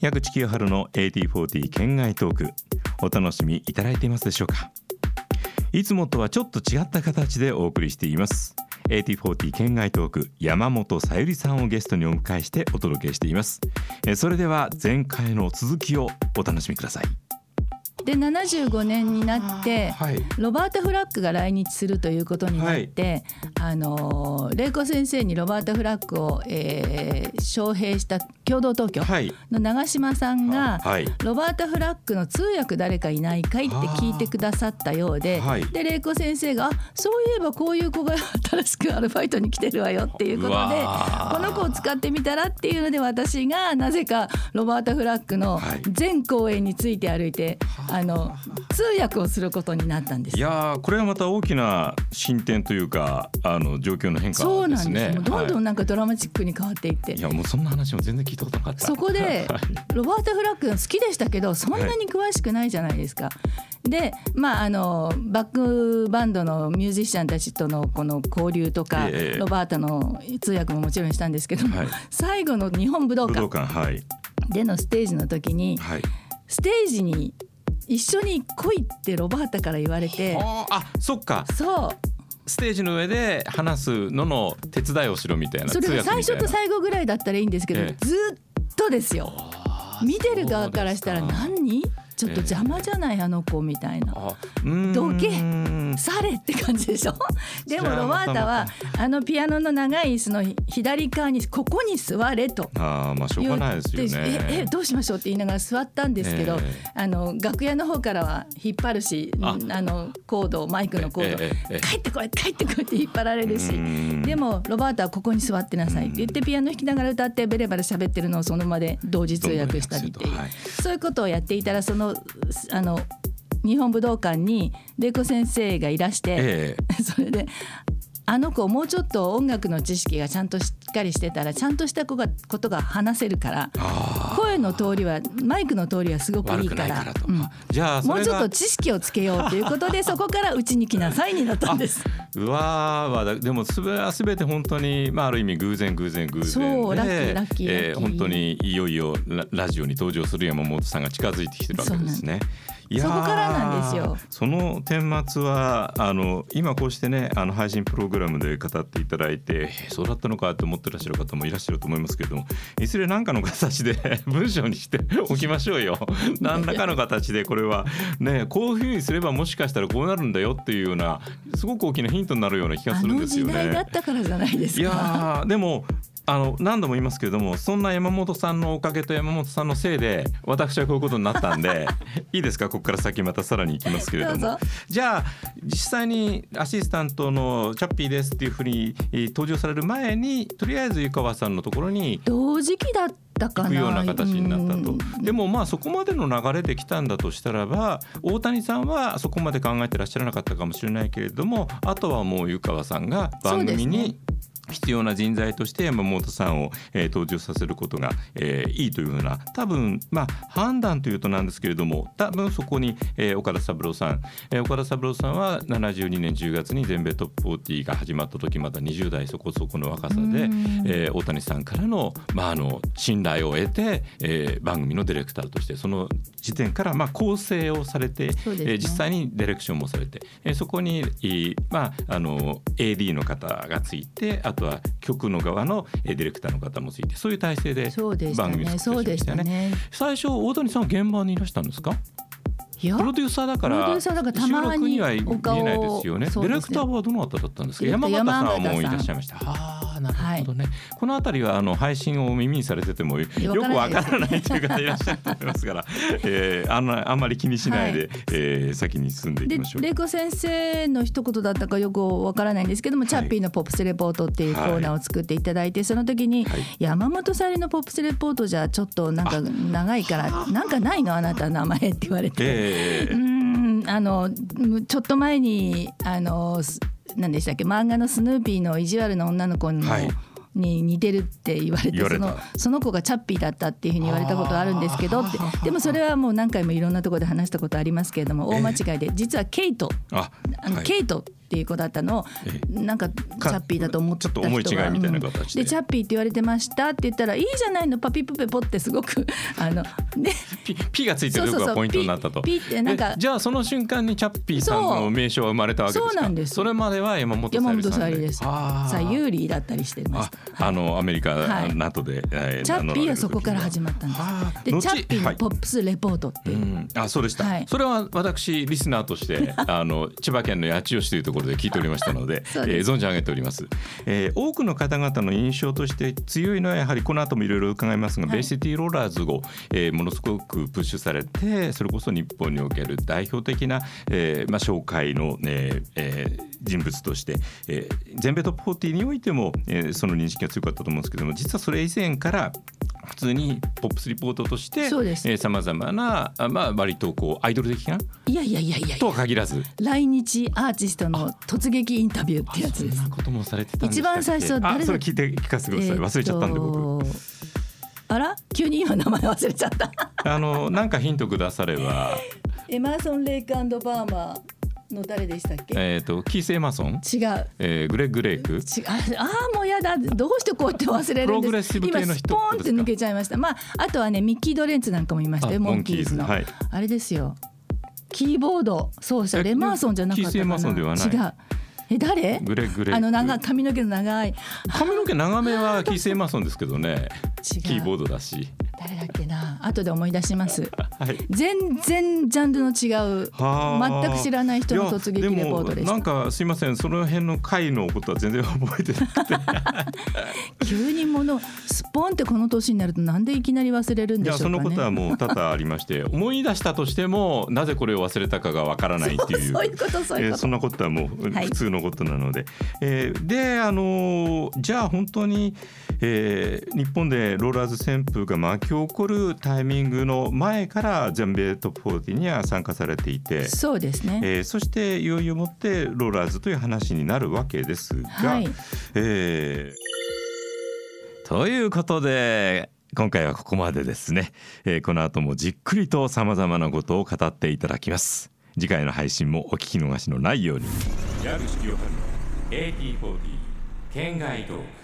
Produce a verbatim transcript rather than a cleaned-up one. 矢口清春のエイティーフォーティー県外トーク、お楽しみいただいていますでしょうか。いつもとはちょっと違った形でお送りしています。エイティーフォーティー県外トーク、山本さゆりさんをゲストにお迎えしてお届けしています。それでは前回の続きをお楽しみください。でななじゅうごねんになって、はい、ロバータ・フラックが来日するということになって、はい、あの玲子先生にロバータ・フラックを、えー、招聘した共同東京の長嶋さんが、はい、ロバータ・フラックの通訳誰かいないかいって聞いてくださったようで、はい、で玲子先生が、あ、そういえばこういう子が新しくアルバイトに来てるわよっていうことで、この子を使ってみたらっていうので、私がなぜかロバータ・フラックの全公演について歩いて、はい、あの通訳をすることになったんです。いや、これはまた大きな進展というか、あの状況の変化ですね。そうなんですよ。どんどんなんかドラマチックに変わっていって、はい、いやもうそんな話も全然聞いたことなかった。そこでロバート・フラックが好きでしたけど、そんなに詳しくないじゃないですか、はい、で、まあ、あのバックバンドのミュージシャンたちとのこの交流とか、えー、ロバートの通訳ももちろんしたんですけども、はい、最後の日本武道館、武道館、はい、でのステージの時に、はい、ステージに一緒に来いってロバータから言われて、あ、そっか、そうステージの上で話すのの手伝いをしろみたいな。それが最初と最後ぐらいだったらいいんですけど、ええ、ずっとですよ。見てる側からしたら、何ちょっと邪魔じゃない、ええ、あの子みたいな、どけされって感じでしょ。でもロバータはあのピアノの長い椅子の左側に、ここに座れと。あ、まあしょうがないですよね。ええ、どうしましょうって言いながら座ったんですけど、ええ、あの楽屋の方からは引っ張るし、あのコード、マイクのコード、ええええ、帰ってこい帰ってこいって引っ張られるし、でもロバータはここに座ってなさいって言ってピアノ弾きながら歌ってベレバレ喋ってるのをその場で同時通訳したりっていう、はい、そういうことをやっていたら、そのあの日本武道館に玲子先生がいらして、ええ、それであの子もうちょっと音楽の知識がちゃんとしっかりしてたら、ちゃんとした子がことが話せるから、声の通りはマイクの通りはすごくいいから、もうちょっと知識をつけようということでそこからうちに来なさいになったんです。うわー、でもすべて本当に、まあ、ある意味偶然偶然偶然で、そうラッキーラッキー、えー、本当にいよいよ ラ, ラジオに登場する山本さんが近づいてきてるわけですね。いや、そこからなんですよ。その顛末はあの今こうしてね、あの配信プログラムで語っていただいて、そうだったのかって思ってらっしゃる方もいらっしゃると思いますけれども、いずれ何かの形で文章にしておきましょうよ。何らかの形でこれは、ね、こういうふうにすればもしかしたらこうなるんだよっていうような、すごく大きなヒントになるような気がするんですよね。あの時代だったからじゃないですか。いや、でもあの何度も言いますけれども、そんな山本さんのおかげと山本さんのせいで私はこういうことになったんでいいですか、ここから先またさらに行きますけれども、どうぞ。じゃあ実際にアシスタントのチャッピーですっていうふうに登場される前に、とりあえず湯川さんのところに同時期だった行くような形になったと。でもまあそこまでの流れで来たんだとしたらば、大谷さんはそこまで考えてらっしゃらなかったかもしれないけれども、あとはもう湯川さんが番組に必要な人材として山本さんを、えー、登場させることが、えー、いいというふうな、多分、まあ、判断というとなんですけれども、多分そこに、えー、岡田三郎さん、えー、岡田三郎さんはななじゅうにねんじゅうがつに全米トップフォーティーが始まった時、まだにじゅうだいそこそこの若さで、えー、大谷さんからの、まあ、あの信頼を得て、えー、番組のディレクターとしてその時点から、まあ、構成をされて、ねえー、実際にディレクションもされて、えー、そこに、まあ、あの エーディー の方がついて、あとは局の側のディレクターの方もついて、そういう体制で番組を作ってましたよね。最初大谷さんは現場にいらしたんですか？いや、プロデューサーだから収録には見えないですよね。ディレクターはどの方だったんですか？山形さんはもういらっしゃいました。ああ、なるほどね、はい、このあたりはあの配信を耳にされててもよくわからないという方いらっしゃると思いますから、えー、あのあんまり気にしないで、はい、えー、先に進んでいきましょう。玲子先生の一言だったかよくわからないんですけども、はい、チャッピーのポップスレポートっていうコーナーを作っていただいて、その時に、はい、山本さゆりのポップスレポートじゃちょっとなんか長いからなんかないのあなたの名前って言われて、えーうーん、あのちょっと前にあの何でしたっけ、漫画のスヌーピーの意地悪な女の子の、はい、に似てるって言われて、その、その子がチャッピーだったっていうふうに言われたことあるんですけどって。でもそれはもう何回もいろんなところで話したことありますけれども、大間違いで、実はケイト、あ、あのケイトっていう子だったのをなんかチャッピーだと思ってた人がちょっと思い違いみたいな形で、うん、でチャッピーって言われてましたって言ったら、いいじゃないのパピプペポってすごくあので ピ, ピがついてるとこがポイントになったと。ピってなんかじゃあその瞬間にチャッピーさんの名称は生まれたわけですか。そうなんです。それまでは山本さゆりさんで、山本さゆりです。あさゆりだったりしてました。あ、はい、あのアメリカ、はい、NATO で、えー、チャッピーはそこから始まったんです。でチャッピーのポップスレポートっていう、はい、うんあそうでした、はい、それは私リスナーとしてあの千葉県の八千代市というところで聞いておりましたので、えー、存じ上げております、えー、多くの方々の印象として強いのはやはりこの後もいろいろ伺いますが、はい、ベイシティローラーズを、えー、ものすごくプッシュされて、それこそ日本における代表的な、えーまあ、紹介の、えーえー、人物として、えー、全米トップフォーティーにおいても、えー、その認識が強かったと思うんですけども、実はそれ以前から普通にポップスリポートとしてさまざまな、まあ、割とこうアイドル的ないやいやいやいやとは限らず来日アーティストの突撃インタビューってやつです。そんなこともされてたんですか。一番最初誰だっけ。あそれ聞いて聞かせてください、えー、忘れちゃったんで僕あら急に今名前忘れちゃったあのなんかヒントくださればエマーソン・レイク&バーマーの誰でしたっけ。えー、とキース・エマソン違う、えー、グレッグ・レイク違う。ああもうやだどうしてこうやって忘れるんです。プログレッシブ系の人ですか。今スポーンって抜けちゃいました、まあ、あとはねミッキー・ドレンツなんかもいましたよ。モンキーズの、はい、あれですよキーボード奏者レマーソンじゃなかったかな。キース・エマソンではない違うえ誰グレグレあの長髪の毛の長い髪の毛長めはキース・エマソンですけどね違うキーボードだし誰だっけな後で思い出します、はい、全然ジャンルの違う全く知らない人の突撃レポートでした。なんかすいませんその辺の回のことは全然覚えてなくて急にものスポンってこの年になるとなんでいきなり忘れるんでしょうかね。いやそのことはもう多々ありまして思い出したとしてもなぜこれを忘れたかがわからないっていうそういうことそういうこと、えー、そんなことはもう普通のことなので、えー、であのじゃあ本当に、えー、日本でローラーズ旋風が巻き起こるタイミングの前から全米トップフォーティーには参加されていて、そうですね、えー、そしていよいよもってローラーズという話になるわけですが、はいえー、ということで今回はここまでですね、えー、この後もじっくりとさまざまなことを語っていただきます。次回の配信もお聞き逃しのないように。矢口清春のエーティーフォーティー県外トーク。